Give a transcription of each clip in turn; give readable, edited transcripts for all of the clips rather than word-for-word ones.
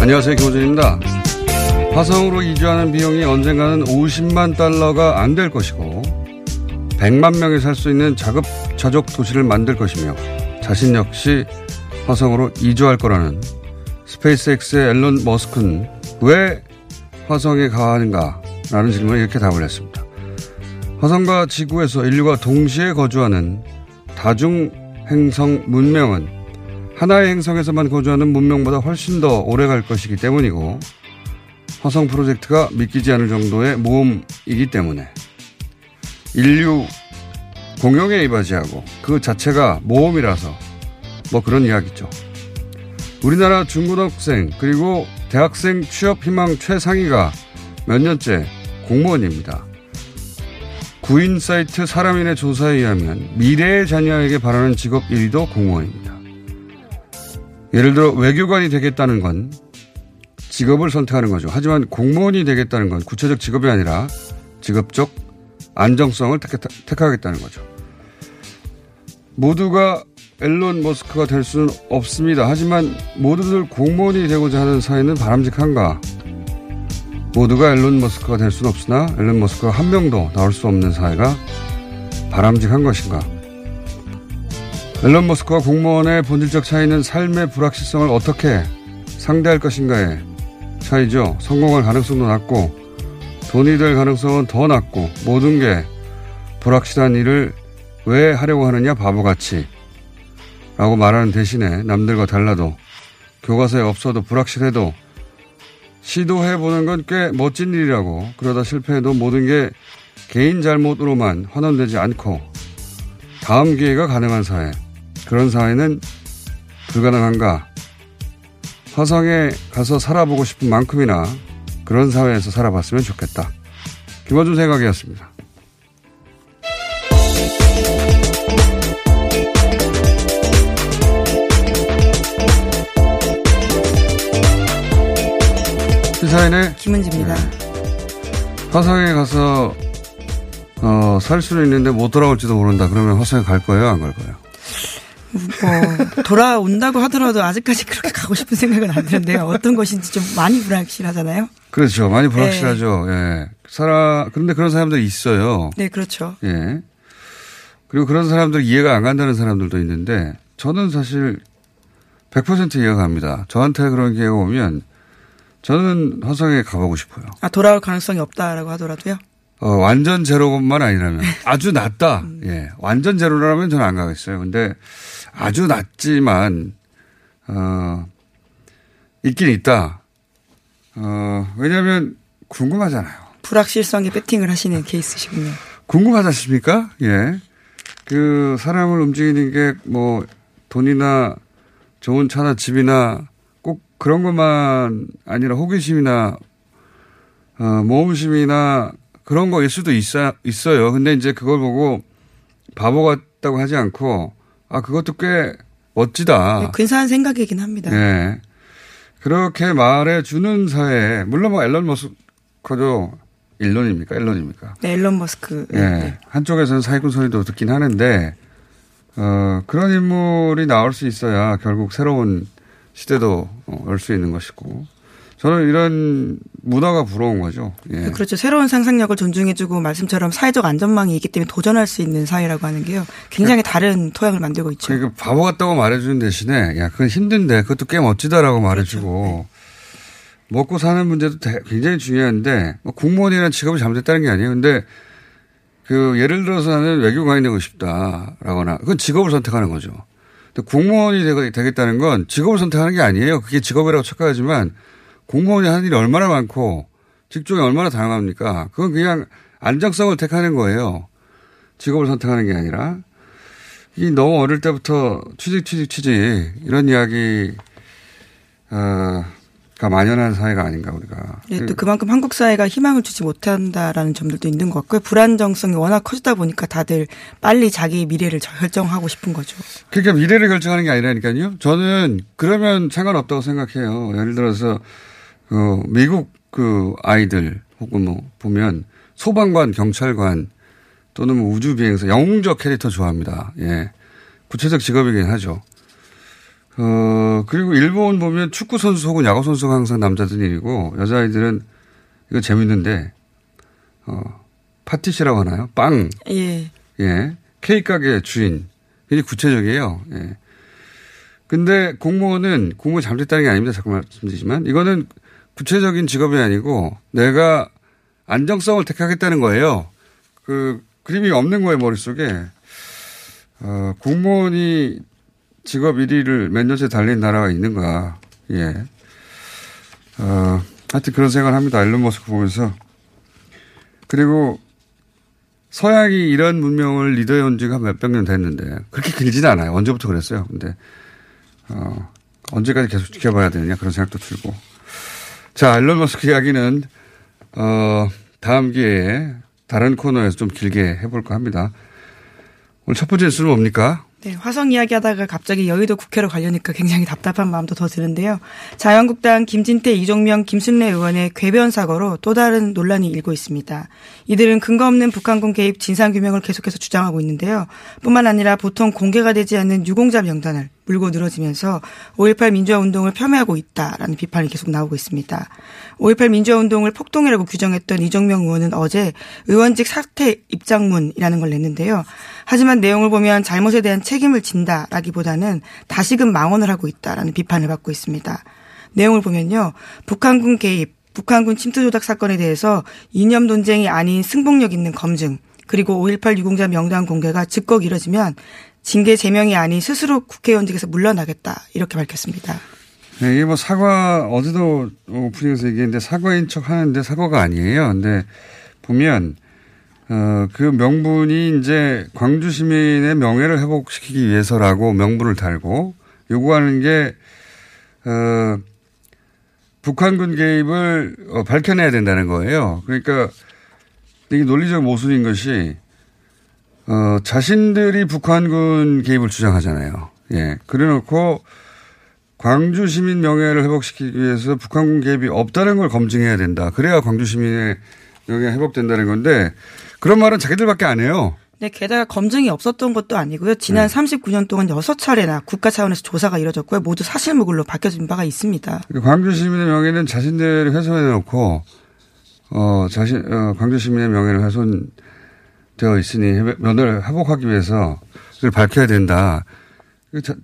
안녕하세요. 교수입니다. 화성으로 이주하는 비용이 언젠가는 50만 달러가 안 될 것이고 100만 명이 살 수 있는 자급자족 도시를 만들 것이며 자신 역시 화성으로 이주할 거라는 스페이스X의 앨런 머스크는 왜 화성에 가는가라는 질문에 이렇게 답을 했습니다. 화성과 지구에서 인류가 동시에 거주하는 다중행성 문명은 하나의 행성에서만 거주하는 문명보다 훨씬 더 오래 갈 것이기 때문이고 화성 프로젝트가 믿기지 않을 정도의 모험이기 때문에 인류 공용에 이바지하고 그 자체가 모험이라서 뭐 그런 이야기죠. 우리나라 중고등학생 그리고 대학생 취업희망 최상위가 몇 년째 공무원입니다. 구인 사이트 사람인의 조사에 의하면 미래의 자녀에게 바라는 직업 1위도 공무원입니다. 예를 들어 외교관이 되겠다는 건 직업을 선택하는 거죠. 하지만 공무원이 되겠다는 건 구체적 직업이 아니라 직업적 안정성을 택하겠다는 거죠. 모두가 앨런 머스크가 될 수는 없습니다. 하지만 모두들 공무원이 되고자 하는 사회는 바람직한가? 모두가 앨런 머스크가 될 수는 없으나 앨런 머스크가 한 명도 나올 수 없는 사회가 바람직한 것인가? 앨런 머스크와 공무원의 본질적 차이는 삶의 불확실성을 어떻게 상대할 것인가의 차이죠. 성공할 가능성도 낮고 돈이 될 가능성은 더 낮고 모든 게 불확실한 일을 왜 하려고 하느냐 바보같이 라고 말하는 대신에 남들과 달라도 교과서에 없어도 불확실해도 시도해보는 건 꽤 멋진 일이라고 그러다 실패해도 모든 게 개인 잘못으로만 환원되지 않고 다음 기회가 가능한 사회. 그런 사회는 불가능한가? 화성에 가서 살아보고 싶은 만큼이나 그런 사회에서 살아봤으면 좋겠다. 김어준 생각이었습니다. 시사인의 김은지입니다. 네. 화성에 가서 살 수는 있는데 못 돌아올지도 모른다. 그러면 화성에 갈 거예요? 안 갈 거예요? 돌아온다고 하더라도 아직까지 그렇게 가고 싶은 생각은 안 드는데요. 어떤 것인지 좀 많이 불확실하잖아요. 그렇죠. 많이 불확실하죠. 예. 그런데 그런 사람들이 있어요. 네, 그렇죠. 예. 그리고 그런 사람들 이해가 안 간다는 사람들도 있는데 저는 사실 100% 이해가 갑니다. 저한테 그런 기회가 오면 저는 화성에 가보고 싶어요. 아, 돌아올 가능성이 없다라고 하더라도요? 완전 제로만 아니라면 아주 낮다. 예, 완전 제로라면 저는 안 가겠어요. 근데 아주 낮지만 있긴 있다. 왜냐하면 궁금하잖아요. 불확실성에 배팅을 하시는 케이스시군요. 궁금하셨습니까? 예, 그 사람을 움직이는 게 뭐 돈이나 좋은 차나 집이나 꼭 그런 것만 아니라 호기심이나 모험심이나 그런 거일 수도 있어요. 근데 이제 그걸 보고 바보 같다고 하지 않고, 아, 그것도 꽤 멋지다. 네, 근사한 생각이긴 합니다. 네. 그렇게 말해주는 사회에, 물론 뭐 앨런 머스크도 일론입니까? 네, 앨런 머스크. 네. 네. 한쪽에서는 사기꾼 소리도 듣긴 하는데, 그런 인물이 나올 수 있어야 결국 새로운 시대도 열 수 있는 것이고. 저는 이런 문화가 부러운 거죠. 예. 그렇죠. 새로운 상상력을 존중해주고 말씀처럼 사회적 안전망이 있기 때문에 도전할 수 있는 사회라고 하는 게요. 굉장히 그러니까, 다른 토양을 만들고 있죠. 그러니까 바보 같다고 말해주는 대신에 야 그건 힘든데 그것도 꽤 멋지다라고 말해주고 그렇죠. 네. 먹고 사는 문제도 굉장히 중요한데 공무원이라는 직업이 잘못됐다는 게 아니에요. 근데 그 예를 들어서 나는 외교관이 되고 싶다라거나 그건 직업을 선택하는 거죠. 근데 공무원이 되겠다는 건 직업을 선택하는 게 아니에요. 그게 직업이라고 착각하지만 공무원이 하는 일이 얼마나 많고 직종이 얼마나 다양합니까? 그건 그냥 안정성을 택하는 거예요. 직업을 선택하는 게 아니라. 이 너무 어릴 때부터 취직 이런 이야기 가 만연한 사회가 아닌가 우리가. 예, 또 그만큼 한국 사회가 희망을 주지 못한다라는 점들도 있는 것 같고요. 불안정성이 워낙 커지다 보니까 다들 빨리 자기 미래를 결정하고 싶은 거죠. 그러니까 미래를 결정하는 게 아니라니까요. 저는 그러면 상관없다고 생각해요. 예를 들어서 미국 그 아이들 혹은 뭐 보면 소방관, 경찰관 또는 뭐 우주비행사 영웅적 캐릭터 좋아합니다. 예, 구체적 직업이긴 하죠. 그리고 일본 보면 축구 선수 혹은 야구 선수가 항상 남자들이고 여자아이들은 이거 재밌는데 파티시라고 하나요? 빵. 예. 예. 케이크 가게 주인. 굉장히 구체적이에요. 예. 근데 공무원 잘못됐다는 게 아닙니다. 자꾸 말씀드리지만 이거는 구체적인 직업이 아니고 내가 안정성을 택하겠다는 거예요. 그 그림이 없는 거예요, 머릿속에. 공무원이 직업 1위를 몇 년째 달린 나라가 있는가. 예. 하여튼 그런 생각을 합니다. 앨런 머스크 보면서. 그리고 서양이 이런 문명을 리드해온 지가 몇백 년 됐는데 그렇게 길진 않아요. 언제부터 그랬어요. 근데 언제까지 계속 지켜봐야 되느냐 그런 생각도 들고. 자, 앨런 머스크 이야기는 다음 기회에 다른 코너에서 좀 길게 해볼까 합니다. 오늘 첫 번째 뉴스는 뭡니까? 네, 화성 이야기하다가 갑자기 여의도 국회로 가려니까 굉장히 답답한 마음도 더 드는데요. 자유한국당 김진태, 이종명, 김순례 의원의 궤변 사고로 또 다른 논란이 일고 있습니다. 이들은 근거 없는 북한군 개입 진상규명을 계속해서 주장하고 있는데요. 뿐만 아니라 보통 공개가 되지 않는 유공자 명단을 물고 늘어지면서 5.18 민주화운동을 폄훼하고 있다라는 비판이 계속 나오고 있습니다. 5.18 민주화운동을 폭동이라고 규정했던 이종명 의원은 어제 의원직 사퇴 입장문이라는 걸 냈는데요. 하지만 내용을 보면 잘못에 대한 책임을 진다라기보다는 다시금 망언을 하고 있다라는 비판을 받고 있습니다. 내용을 보면요. 북한군 개입, 북한군 침투 조작 사건에 대해서 이념 논쟁이 아닌 승복력 있는 검증, 그리고 5.18 유공자 명단 공개가 즉각 이뤄지면 징계 제명이 아닌 스스로 국회의원직에서 물러나겠다 이렇게 밝혔습니다. 네, 이게 뭐 사과 어제도 오프닝에서 얘기했는데 사과인 척 하는데 사과가 아니에요. 근데 보면 그 명분이 이제 광주 시민의 명예를 회복시키기 위해서라고 명분을 달고 요구하는 게 북한군 개입을 밝혀내야 된다는 거예요. 그러니까 이게 논리적 모순인 것이. 자신들이 북한군 개입을 주장하잖아요. 예. 그래놓고 광주 시민 명예를 회복시키기 위해서 북한군 개입이 없다는 걸 검증해야 된다. 그래야 광주 시민의 명예가 회복된다는 건데 그런 말은 자기들밖에 안 해요. 네, 게다가 검증이 없었던 것도 아니고요. 지난 39년 동안 6차례나 국가 차원에서 조사가 이뤄졌고요. 모두 사실무근으로 밝혀진 바가 있습니다. 그러니까 광주 시민의 명예는 자신들이 훼손해놓고 광주 시민의 명예를 훼손 되어 있으니 면을 회복하기 위해서 그걸 밝혀야 된다.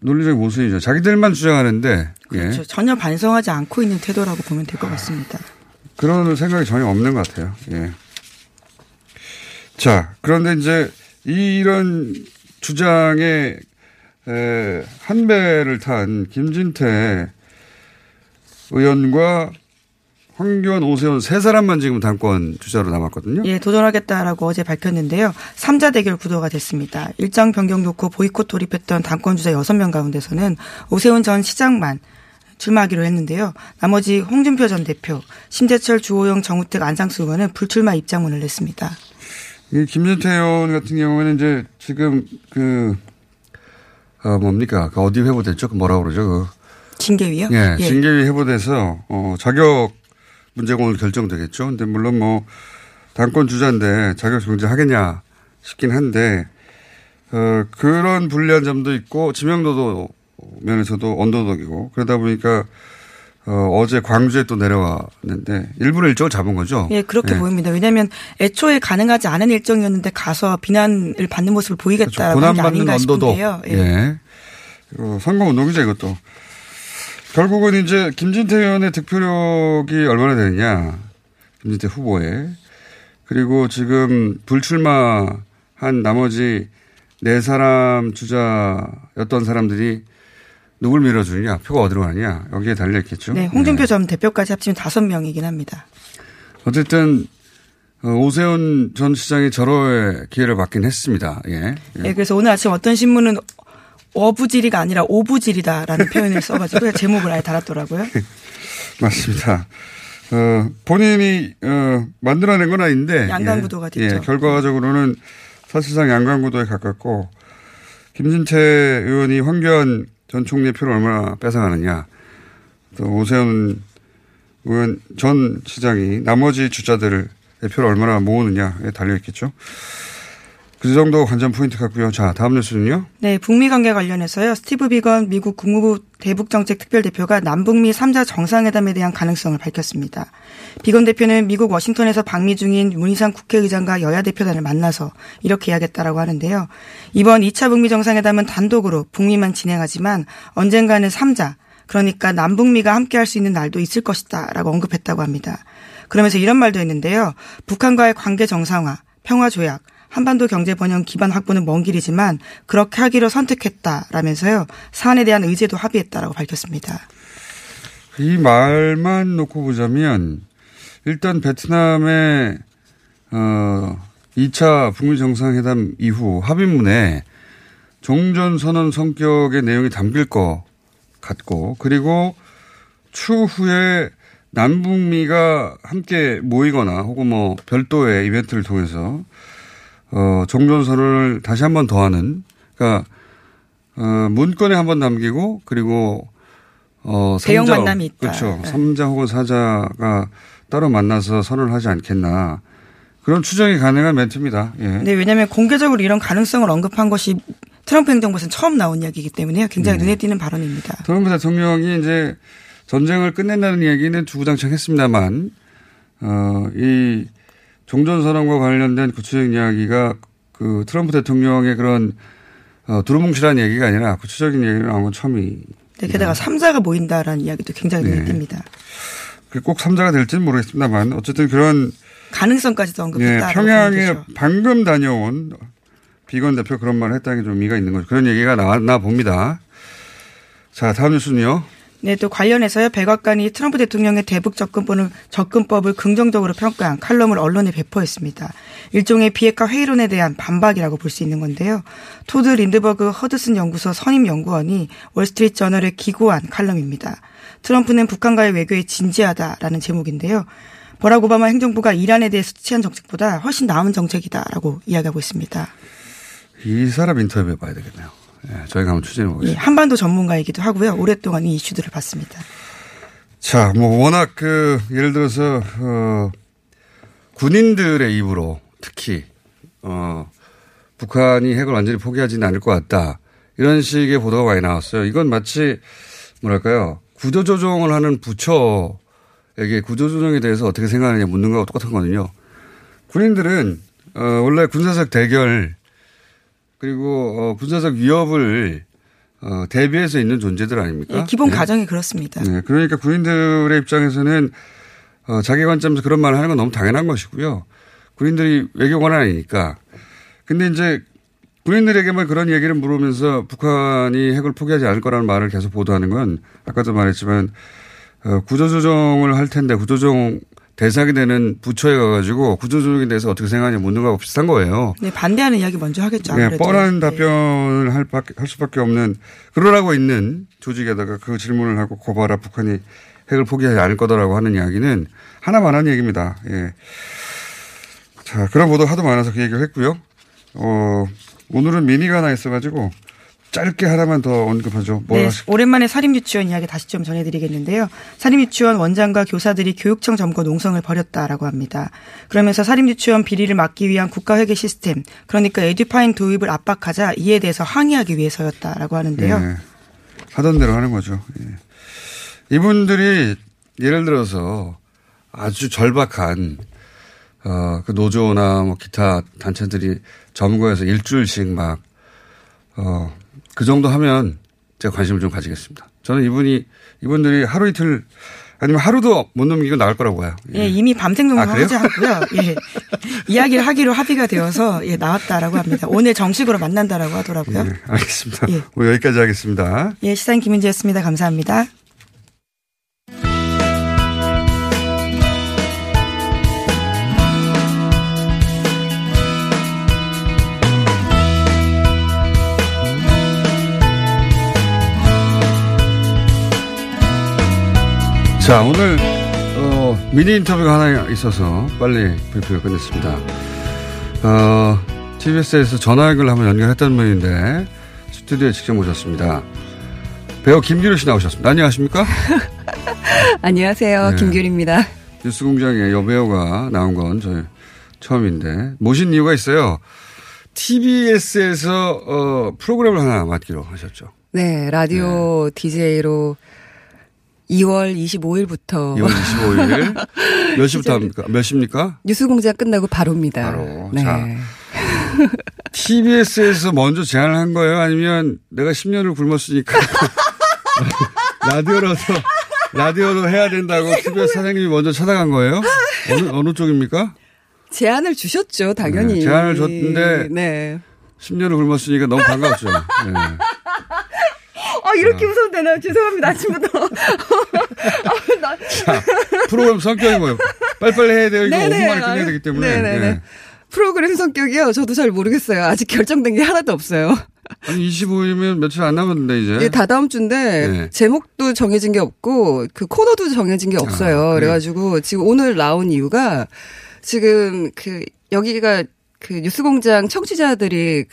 논리적인 모순이죠. 자기들만 주장하는데. 그렇죠. 예. 전혀 반성하지 않고 있는 태도라고 보면 될 것 같습니다. 그런 생각이 전혀 없는 것 같아요. 예. 자, 그런데 이제 이런 주장에 한 배를 탄 김진태 의원과 황교안, 오세훈 세 사람만 지금 당권 주자로 남았거든요. 예, 도전하겠다라고 어제 밝혔는데요. 3자 대결 구도가 됐습니다. 일정 변경 놓고 보이콧 돌입했던 당권 주자 6명 가운데서는 오세훈 전 시장만 출마하기로 했는데요. 나머지 홍준표 전 대표, 심재철, 주호영, 정우택, 안상수 의원은 불출마 입장문을 냈습니다. 이 김진태 의원 같은 경우에는 이제 지금 어디 회부됐죠? 뭐라고 그러죠? 징계위요? 예, 예. 징계위 회부돼서 자격 문제가 오늘 결정되겠죠. 근데 물론 뭐 당권 주자인데 자격 정지하겠냐 싶긴 한데 그런 불리한 점도 있고 지명도도 면에서도 언더독이고 그러다 보니까 어제 광주에 또 내려왔는데 일부러 일정을 잡은 거죠? 예, 그렇게 보입니다. 왜냐하면 애초에 가능하지 않은 일정이었는데 가서 비난을 받는 모습을 보이겠다는 게 아닌가 싶은데요. 고난받는 언더독. 예. 예. 선거운동이죠 이것도. 결국은 이제 김진태 의원의 득표력이 얼마나 되느냐. 김진태 후보의. 그리고 지금 불출마한 나머지 네 사람 주자였던 사람들이 누굴 밀어주느냐, 표가 어디로 가느냐, 여기에 달려있겠죠. 네, 홍준표 전 대표까지 합치면 5명이긴 합니다. 어쨌든, 오세훈 전 시장이 절호의 기회를 받긴 했습니다. 예. 예. 네, 그래서 오늘 아침 어떤 신문은 어부지리가 아니라 오부지리다라는 표현을 써가지고 제목을 아예 달았더라고요. 맞습니다. 본인이, 만들어낸 건 아닌데. 양강구도가 됐죠. 예, 결과적으로는 사실상 양강구도에 가깝고, 김진태 의원이 황교안 전 총리의 표를 얼마나 뺏어가느냐. 또 오세훈 의원 전 시장이 나머지 주자들의 표를 얼마나 모으느냐에 달려있겠죠. 그 정도 관전 포인트 같고요. 자, 다음 뉴스는요. 네, 북미 관계 관련해서요. 스티브 비건 미국 국무부 대북정책 특별대표가 남북미 3자 정상회담에 대한 가능성을 밝혔습니다. 비건 대표는 미국 워싱턴에서 방미 중인 문희상 국회의장과 여야 대표단을 만나서 이렇게 이야기했다라고 하는데요. 이번 2차 북미 정상회담은 단독으로 북미만 진행하지만 언젠가는 3자, 그러니까 남북미가 함께할 수 있는 날도 있을 것이다라고 언급했다고 합니다. 그러면서 이런 말도 했는데요. 북한과의 관계 정상화, 평화 조약, 한반도 경제 번영 기반 확보는 먼 길이지만 그렇게 하기로 선택했다라면서요. 사안에 대한 의제도 합의했다라고 밝혔습니다. 이 말만 놓고 보자면 일단 베트남의 2차 북미 정상회담 이후 합의문에 종전선언 성격의 내용이 담길 것 같고 그리고 추후에 남북미가 함께 모이거나 혹은 뭐 별도의 이벤트를 통해서 종전선언을 다시 한 번 더 하는, 그러니까, 문건에 한 번 남기고, 그리고, 대형 3자, 만남이 있다. 그렇죠. 네. 3자 혹은 4자가 따로 만나서 선언을 하지 않겠나. 그런 추정이 가능한 멘트입니다. 예. 네, 왜냐하면 공개적으로 이런 가능성을 언급한 것이 트럼프 행정부에서는 처음 나온 이야기이기 때문에 굉장히 눈에 띄는 발언입니다. 트럼프 대통령이 이제 전쟁을 끝낸다는 이야기는 주구장창 했습니다만, 이 종전선언과 관련된 구체적인 이야기가 그 트럼프 대통령의 그런 두루뭉실한 얘기가 아니라 구체적인 얘기를 나온 건 처음이. 네, 게다가 3자가 모인다라는 이야기도 굉장히 눈에 띕니다. 꼭 3자가 될지는 모르겠습니다만 어쨌든 그런. 가능성까지도 언급했다. 네, 평양에 방금 다녀온 비건 대표 그런 말을 했다는 게 좀 의미가 있는 거죠. 그런 얘기가 나왔나 봅니다. 자, 다음 뉴스는요. 네, 또 관련해서요. 백악관이 트럼프 대통령의 대북 접근법을 긍정적으로 평가한 칼럼을 언론에 배포했습니다. 일종의 비핵화 회의론에 대한 반박이라고 볼 수 있는 건데요. 토드 린드버그 허드슨 연구소 선임 연구원이 월스트리트 저널에 기고한 칼럼입니다. 트럼프는 북한과의 외교에 진지하다라는 제목인데요. 버락 오바마 행정부가 이란에 대해서 취한 정책보다 훨씬 나은 정책이다라고 이야기하고 있습니다. 이 사람 인터뷰해 봐야 되겠네요. 예, 저희가 한번 추진해 보겠습니다. 예, 한반도 전문가이기도 하고요. 오랫동안 이 이슈들을 봤습니다. 자, 뭐 워낙 예를 들어서 군인들의 입으로 특히 북한이 핵을 완전히 포기하지는 않을 것 같다. 이런 식의 보도가 많이 나왔어요. 이건 마치 뭐랄까요. 구조조정을 하는 부처에게 구조조정에 대해서 어떻게 생각하느냐 묻는 거하고 똑같은 거거든요. 군인들은 원래 군사적 대결 그리고 군사적 위협을 대비해서 있는 존재들 아닙니까? 예, 기본 가정이 그렇습니다. 네, 그러니까 군인들의 입장에서는 자기 관점에서 그런 말을 하는 건 너무 당연한 것이고요. 군인들이 외교관은 아니니까. 근데 이제 군인들에게만 그런 얘기를 물으면서 북한이 핵을 포기하지 않을 거라는 말을 계속 보도하는 건 아까도 말했지만 구조조정을 할 텐데 구조조정 대상이 되는 부처에 가가지고 구조조정에 대해서 어떻게 생각하냐 묻는 거하고 비슷한 거예요. 네, 반대하는 이야기 먼저 하겠죠. 아무래도. 네, 뻔한 답변을 할 수밖에 없는 그러라고 있는 조직에다가 그 질문을 하고 고발아 북한이 핵을 포기하지 않을 거다라고 하는 이야기는 하나만 한 얘기입니다. 예. 자, 그런 보도 하도 많아서 그 얘기를 했고요. 오늘은 미니가 하나 있어가지고 짧게 하나만 더 언급하죠. 네, 오랜만에 사립유치원 이야기 다시 좀 전해드리겠는데요. 사립유치원 원장과 교사들이 교육청 점거 농성을 벌였다라고 합니다. 그러면서 사립유치원 비리를 막기 위한 국가회계 시스템, 그러니까 에듀파인 도입을 압박하자 이에 대해서 항의하기 위해서였다라고 하는데요. 네. 하던 대로 하는 거죠. 예. 이분들이 예를 들어서 아주 절박한 그 노조나 뭐 기타 단체들이 점거해서 일주일씩 막 그 정도 하면 제가 관심을 좀 가지겠습니다. 저는 이분들이 하루 이틀 아니면 하루도 못 넘기고 나올 거라고 봐요. 예, 이미 밤샘 농성을 하지 않고요. 예, 이야기를 하기로 합의가 되어서 예, 나왔다라고 합니다. 오늘 정식으로 만난다라고 하더라고요. 예, 알겠습니다. 예. 오늘 여기까지 하겠습니다. 예, 시사인 김은지였습니다. 감사합니다. 자, 오늘 미니 인터뷰가 하나 있어서 빨리 브리핑을 끝냈습니다. tbs에서 전화 연결을 한번 연결했던 분인데 스튜디오에 직접 모셨습니다. 배우 김규리 씨 나오셨습니다. 안녕하십니까? 안녕하세요. 네. 김규리입니다. 뉴스공장에 여배우가 나온 건 저희 처음인데 모신 이유가 있어요. tbs에서 프로그램을 하나 맡기로 하셨죠. 네. 라디오 네. DJ로 2월 25일부터. 2월 25일. 몇 시부터 합니까? 몇 시입니까? 뉴스공장 끝나고 바로입니다. 바로. 네. 자, TBS에서 먼저 제안을 한 거예요? 아니면 내가 10년을 굶었으니까 라디오로 해야 된다고 TBS 사장님이 먼저 찾아간 거예요? 어느 쪽입니까? 제안을 주셨죠, 당연히. 네, 제안을 줬는데 네. 10년을 굶었으니까 너무 반가웠죠. 네. 이렇게 웃어도 되나요? 죄송합니다. 아침부터. 자, 프로그램 성격이 뭐예요? 빨리빨리 해야 돼요. 이거 5분 만에 끝내야 되기 때문에. 네. 프로그램 성격이요? 저도 잘 모르겠어요. 아직 결정된 게 하나도 없어요. 아니, 25일이면 며칠 안 남았는데, 이제. 예, 다 다음 주인데, 네. 제목도 정해진 게 없고, 그 코너도 정해진 게 없어요. 그래가지고, 네. 지금 오늘 나온 이유가, 지금 여기가, 뉴스공장 청취자들이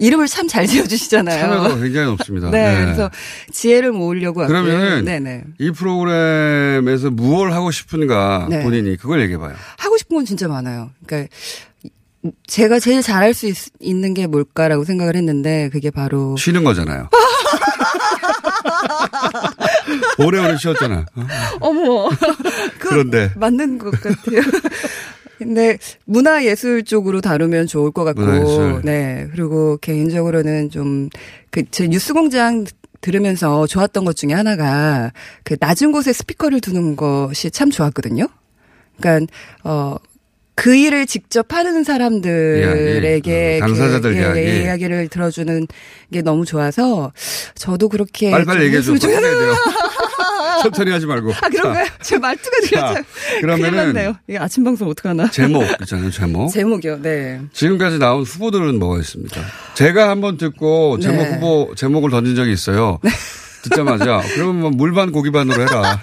이름을 참 잘 지어주시잖아요. 참여도가 굉장히 높습니다. 네, 네. 그래서 지혜를 모으려고 하고요. 그러면은, 네네. 이 프로그램에서 무엇을 하고 싶은가 네. 본인이 그걸 얘기해봐요. 하고 싶은 건 진짜 많아요. 그러니까, 제가 제일 잘할 수 있는 게 뭘까라고 생각을 했는데, 그게 바로. 쉬는 거잖아요. 오래오래 쉬었잖아. 어머. 그런데. 맞는 것 같아요. 근데 문화예술 쪽으로 다루면 좋을 것 같고, 문화예술. 네 그리고 개인적으로는 좀 제 뉴스공장 들으면서 좋았던 것 중에 하나가 낮은 곳에 스피커를 두는 것이 참 좋았거든요. 그러니까 그 일을 직접 하는 사람들에게 당사자들 이야기를 들어주는 게 너무 좋아서 저도 그렇게 빨리빨리 얘기해 줘. 천천히 하지 말고. 아, 그런가요? 자. 제 말투가 들렸어요. 그러면은. 이게 아침 방송 어떡하나. 제목, 있잖아요, 제목. 제목이요, 네. 지금까지 나온 후보들은 뭐가 있습니다? 제가 한번 듣고 제목 네. 후보, 제목을 던진 적이 있어요. 네. 듣자마자. 그러면 뭐 물반 고기반으로 해라.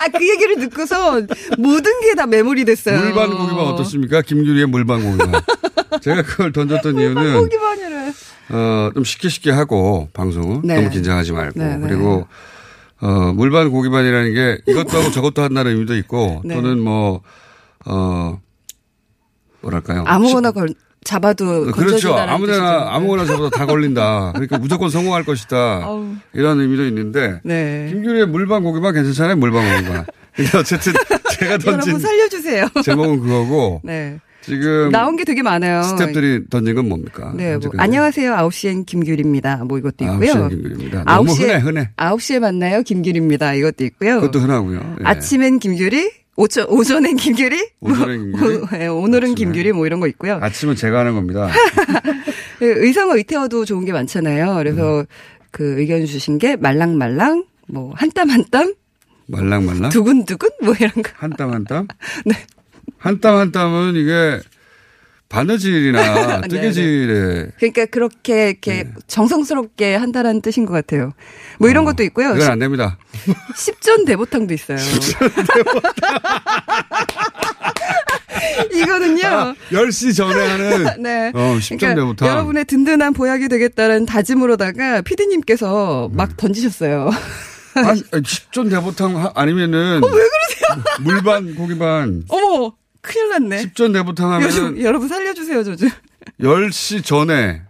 아, 그 얘기를 듣고서 모든 게 다 메모리 됐어요. 물반 고기반 어떻습니까? 김규리의 물반 고기반. 제가 그걸 던졌던 이유는. 고기반이래. 좀 쉽게 하고, 방송은. 네. 너무 긴장하지 말고. 네, 네. 그리고. 물반 고기반이라는 게 이것도 하고 저것도 한다는 의미도 있고 네. 또는 뭐, 뭐랄까요. 아무거나 잡아도 그렇죠. 아무거나 잡아도 다 걸린다. 그러니까 무조건 성공할 것이다. 이런 의미도 있는데 네. 김규리의 물반 고기반 괜찮잖아요. 물반 고기반. 근데 어쨌든 제가 던진 여러분 살려주세요. 제목은 그거고. 네. 지금 나온 게 되게 많아요. 스태프들이 던진 건 뭡니까? 네, 뭐, 안녕하세요. 9시엔 김규리입니다. 뭐 이것도 있고요. 9시엔 김규리입니다. 너무 흔해. 9시에 만나요. 김규리입니다. 이것도 있고요. 그것도 흔하고요. 예. 아침엔 김규리, 오전엔 김규리, 오늘은 김규리 뭐 이런 거 있고요. 아침은 제가 하는 겁니다. 의상과 의태어도 좋은 게 많잖아요. 그래서 그 의견 주신 게 말랑말랑, 뭐 한 땀, 말랑말랑, 두근두근 뭐 이런 거. 한 땀. 네. 한 땀은 이게 바느질이나 뜨개질에. 그러니까 그렇게 이렇게 네. 정성스럽게 한다라는 뜻인 것 같아요. 뭐 이런 것도 있고요. 이건 안 됩니다. 십전대보탕도 있어요. 십전대보탕. 이거는요. 10시 전에 하는 네. 십전대보탕. 그러니까 여러분의 든든한 보약이 되겠다는 다짐으로다가 피디님께서 막 던지셨어요. 십전대보탕 아니면은. 왜 그러세요? 물반 고기반. 어머. 큰일 났네. 십전대보탕 하면. 여러분 살려주세요, 저 좀. 10시 전에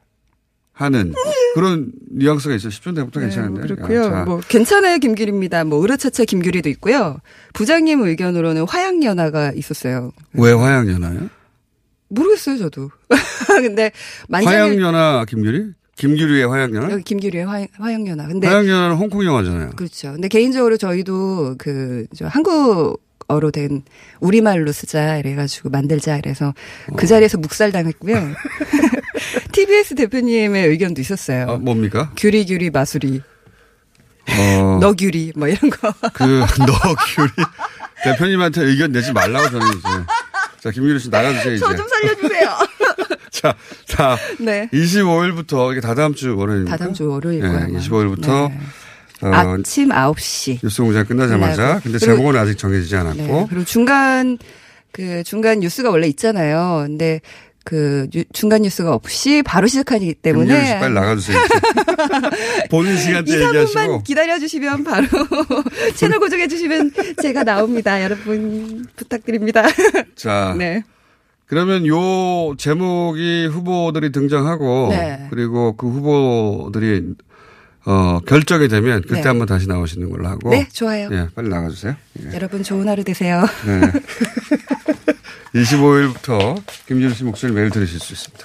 하는 그런 뉘앙스가 있어요. 10년 대부터 네, 괜찮은데. 그렇고요. 야, 뭐 괜찮아요 김규리입니다. 뭐 으르차차 김규리도 있고요. 부장님 의견으로는 화양연화가 있었어요. 왜 화양연화요? 모르겠어요 저도. 근데 화양연화 김규리? 김규리의 화양연화? 여기 김규리의 화양연화. 근데 화양연화는 홍콩 영화잖아요. 그렇죠. 근데 개인적으로 저희도 그 저 한국어로 된 우리말로 쓰자 이래가지고 만들자 이래서 그 자리에서 묵살당했고요. tbs 대표님의 의견도 있었어요. 아, 뭡니까? 규리 마수리. 너 규리 뭐 이런 거. 그 너 규리 대표님한테 의견 내지 말라고 저는 이제. 자 김규리 씨 나가주세요 이제. 저 좀 살려주세요. 자, 네. 25일부터 이게 다다음 주 월요일입니다. 다다음 주 월요일이고요. 네, 25일부터 네. 아침 9시 뉴스공장 끝나자마자. 근데 제목은 아직 정해지지 않았고. 네. 그리고 중간 뉴스가 원래 있잖아요. 근데 그 중간 뉴스가 없이 바로 시작하기 때문에. 김규리 씨 빨리 나가주세요. 보는 시간대 얘기하시고. 2-3분만 기다려주시면 바로 채널 고정해주시면 제가 나옵니다. 여러분 부탁드립니다. 자. 네. 그러면 요 제목이 후보들이 등장하고 네. 그리고 그 후보들이 결정이 되면 그때 네. 한번 다시 나오시는 걸로 하고. 네, 좋아요. 예, 빨리 나가주세요. 예. 여러분 좋은 하루 되세요. 네. 25일부터 김규리 씨 목소리 매일 들으실 수 있습니다.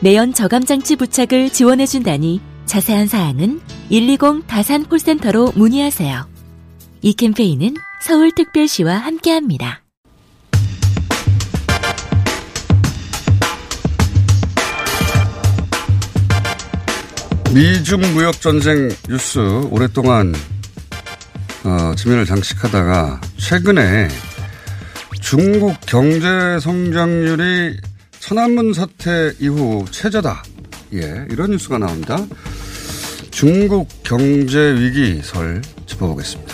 매연 저감장치 부착을 지원해준다니 자세한 사항은 120 다산 콜센터로 문의하세요. 이 캠페인은 서울특별시와 함께합니다. 미중 무역전쟁 뉴스 오랫동안 지면을 장식하다가 최근에 중국 경제 성장률이 천안문 사태 이후 최저다. 예, 이런 뉴스가 나옵니다. 중국 경제 위기설 짚어보겠습니다.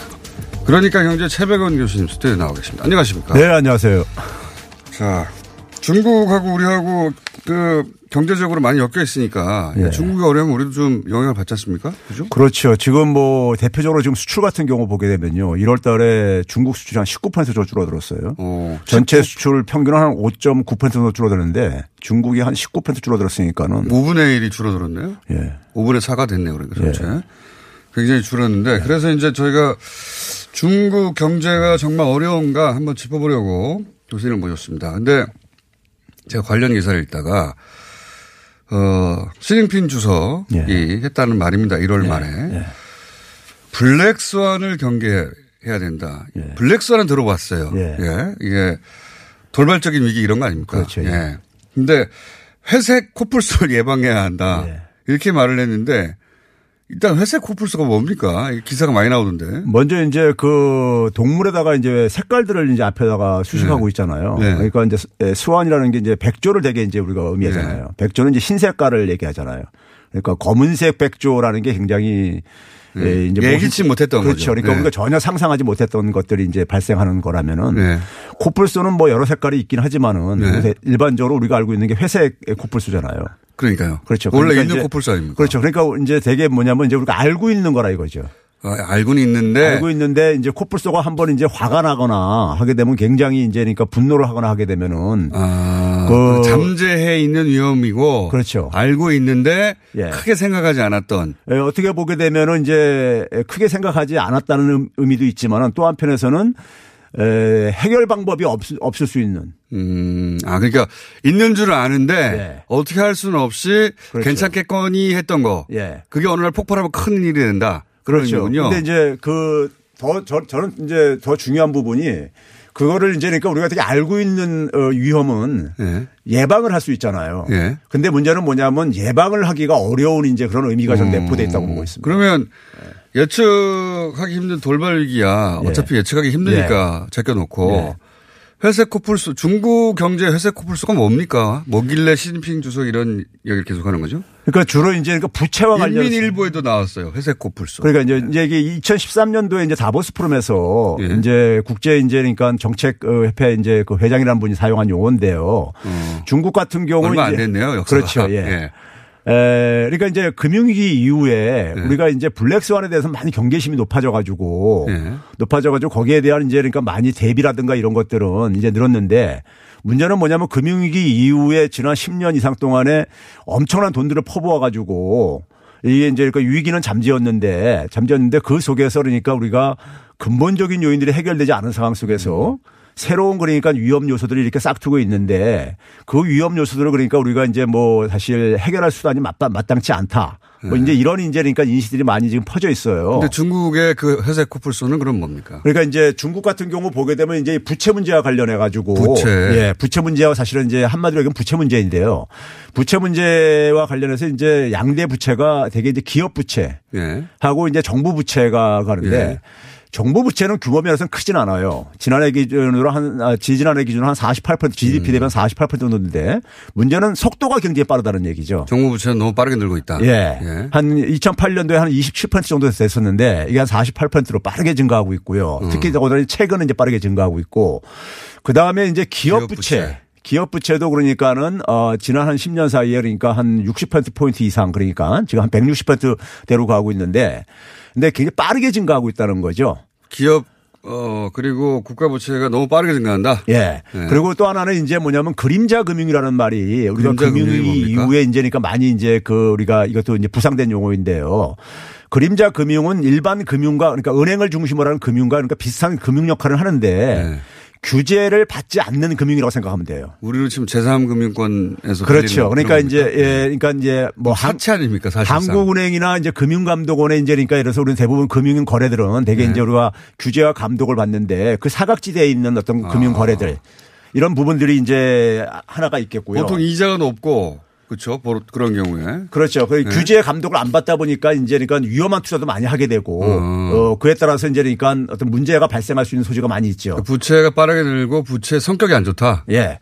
그러니까 경제 최배근 교수님 스튜디오에 나와 계십니다. 안녕하십니까? 네, 안녕하세요. 자, 중국하고 우리하고 그 경제적으로 많이 엮여 있으니까 네. 중국이 어려우면 우리도 좀 영향을 받지 않습니까? 그죠? 그렇죠. 지금 뭐 대표적으로 지금 수출 같은 경우 보게 되면요. 1월 달에 중국 수출이 한 19% 줄어들었어요. 전체 수출 평균은 한 5.9% 정도 줄어드는데 중국이 한 19% 줄어들었으니까는. 5분의 1이 줄어들었네요. 예. 5분의 4가 됐네요. 그러니까 전체. 예. 굉장히 줄었는데 예. 그래서 이제 저희가 중국 경제가 정말 어려운가 한번 짚어보려고 교수님을 모셨습니다. 근데 제가 관련 기사를 읽다가 시진핑 주석이 예. 했다는 말입니다. 1월 예. 말에 예. 블랙스완을 경계해야 된다. 예. 블랙스완은 들어봤어요. 예. 예. 이게 돌발적인 위기 이런 거 아닙니까? 그렇죠. 예. 그런데 회색 코뿔소를 예방해야 한다. 네. 이렇게 말을 했는데 일단 회색 코뿔소가 뭡니까? 기사가 많이 나오던데. 먼저 이제 그 동물에다가 이제 색깔들을 이제 앞에다가 수식하고 네. 있잖아요. 네. 그러니까 이제 수완이라는 게 이제 백조를 되게 이제 우리가 의미하잖아요. 네. 백조는 이제 흰색깔을 얘기하잖아요. 그러니까 검은색 백조라는 게 굉장히 예, 이제 예기치 못했던 거죠. 그렇죠. 그러니까 네. 우리가 전혀 상상하지 못했던 것들이 이제 발생하는 거라면은 네. 코뿔소는 뭐 여러 색깔이 있긴 하지만은 네. 일반적으로 우리가 알고 있는 게 회색 코뿔소잖아요. 그러니까요. 그렇죠. 원래 그러니까 있는 코뿔소 아닙니까? 그렇죠. 그러니까 이제 되게 뭐냐면 이제 우리가 알고 있는 거라 이거죠. 아, 알고는 있는데 이제 코뿔소가 한번 이제 화가 나거나 하게 되면 굉장히 이제 그러니까 분노를 하거나 하게 되면은 그 잠재해 있는 위험이고 그렇죠. 알고 있는데 예. 크게 생각하지 않았던 예, 어떻게 보게 되면은 이제 크게 생각하지 않았다는 의미도 있지만은 또 한편에서는 해결 방법이 없을 수 있는. 아, 그러니까 있는 줄 아는데 예. 어떻게 할 수는 없이 그렇죠. 괜찮겠거니 했던 거. 예. 그게 어느 날 폭발하면 큰 일이 된다. 그렇죠. 근데 이제 저는 이제 더 중요한 부분이 그거를 이제 그러니까 우리가 되게 알고 있는 위험은 예. 예방을 할 수 있잖아요. 예. 근데 문제는 뭐냐면 예방을 하기가 어려운 이제 그런 의미가 좀 내포되어 있다고 보고 있습니다. 그러면 예. 예측하기 힘든 돌발 위기야. 어차피 예. 예측하기 힘드니까 예. 제껴놓고 예. 회색 코뿔소 중국 경제 회색 코뿔소가 뭡니까? 뭐길래 시진핑 주석 이런 이야기를 계속하는 거죠? 그러니까 주로 이제 그러니까 부채와 관련해서. 인민일보에도 나왔어요. 회색 코뿔소. 그러니까 이제 이게 2013년도에 이제 다보스 포럼에서 예. 이제 국제 이제 그러니까 정책협회 이제 그 회장이라는 분이 사용한 용어인데요. 중국 같은 경우는. 얼마 안 됐네요. 역사가. 그렇죠. 예. 예. 그러니까 이제 금융위기 이후에 예. 우리가 이제 블랙스완에 대해서 많이 경계심이 높아져가지고 거기에 대한 이제 그러니까 많이 대비라든가 이런 것들은 이제 늘었는데 문제는 뭐냐면 금융위기 이후에 지난 10년 이상 동안에 엄청난 돈들을 퍼부어가지고 이게 이제 그러니까 위기는 잠재웠는데 그 속에서 그러니까 우리가 근본적인 요인들이 해결되지 않은 상황 속에서 새로운 그러니까 위험 요소들이 이렇게 싹트고 있는데 그 위험 요소들을 그러니까 우리가 이제 뭐 사실 해결할 수단이 마땅치 않다. 뭐 이제 이런 이제 그러니까 인식들이 많이 지금 퍼져 있어요. 그런데 중국의 그 회색 코뿔소는 그럼 뭡니까? 그러니까 이제 중국 같은 경우 보게 되면 이제 부채 문제와 관련해 가지고 예, 부채 문제와 사실은 이제 한마디로 얘기하면 부채 문제인데요. 부채 문제와 관련해서 이제 양대 부채가 되게 이제 기업 부채 하고 이제 정부 부채가 가는데. 예. 정부 부채는 규모면에서는 크진 않아요. 지난해 기준으로 한 48% GDP 대비 48% 정도인데 문제는 속도가 굉장히 빠르다는 얘기죠. 정부 부채는 너무 빠르게 늘고 있다. 예. 예. 한 2008년도에 한 27% 정도 됐었는데 이게 한 48%로 빠르게 증가하고 있고요. 특히 최근은 이제 빠르게 증가하고 있고 그 다음에 이제 기업 부채. 기업 부채도 그러니까는 지난 한 10년 사이에 그러니까 한 60%포인트 이상 그러니까 지금 한 160%대로 가고 있는데 근데 굉장히 빠르게 증가하고 있다는 거죠. 기업 그리고 국가 부채가 너무 빠르게 증가한다. 예. 네. 그리고 또 하나는 이제 뭐냐면 그림자 금융이라는 말이 우리가 금융이 이후에 이제니까 많이 이제 그 우리가 이것도 이제 부상된 용어인데요. 그림자 금융은 일반 금융과 그러니까 은행을 중심으로 하는 금융과 그러니까 비슷한 금융 역할을 하는데 네. 규제를 받지 않는 금융이라고 생각하면 돼요. 우리는 지금 제3금융권에서 그렇죠. 그러니까 이제 예, 그러니까 이제 뭐 사채 아닙니까 사실상. 한국은행이나 이제 금융감독원에 이제 그러니까 예를 들어서 우리는 대부분 금융 거래들은 대개 네. 이제 우리가 규제와 감독을 받는데 그 사각지대에 있는 어떤 금융 거래들 이런 부분들이 이제 하나가 있겠고요. 보통 이자가 높고 그렇죠. 그런 경우에. 그렇죠. 네. 규제 감독을 안 받다 보니까 이제 그러니까 위험한 투자도 많이 하게 되고 그에 따라서 이제 그러니까 어떤 문제가 발생할 수 있는 소지가 많이 있죠. 부채가 빠르게 늘고 부채 성격이 안 좋다. 예.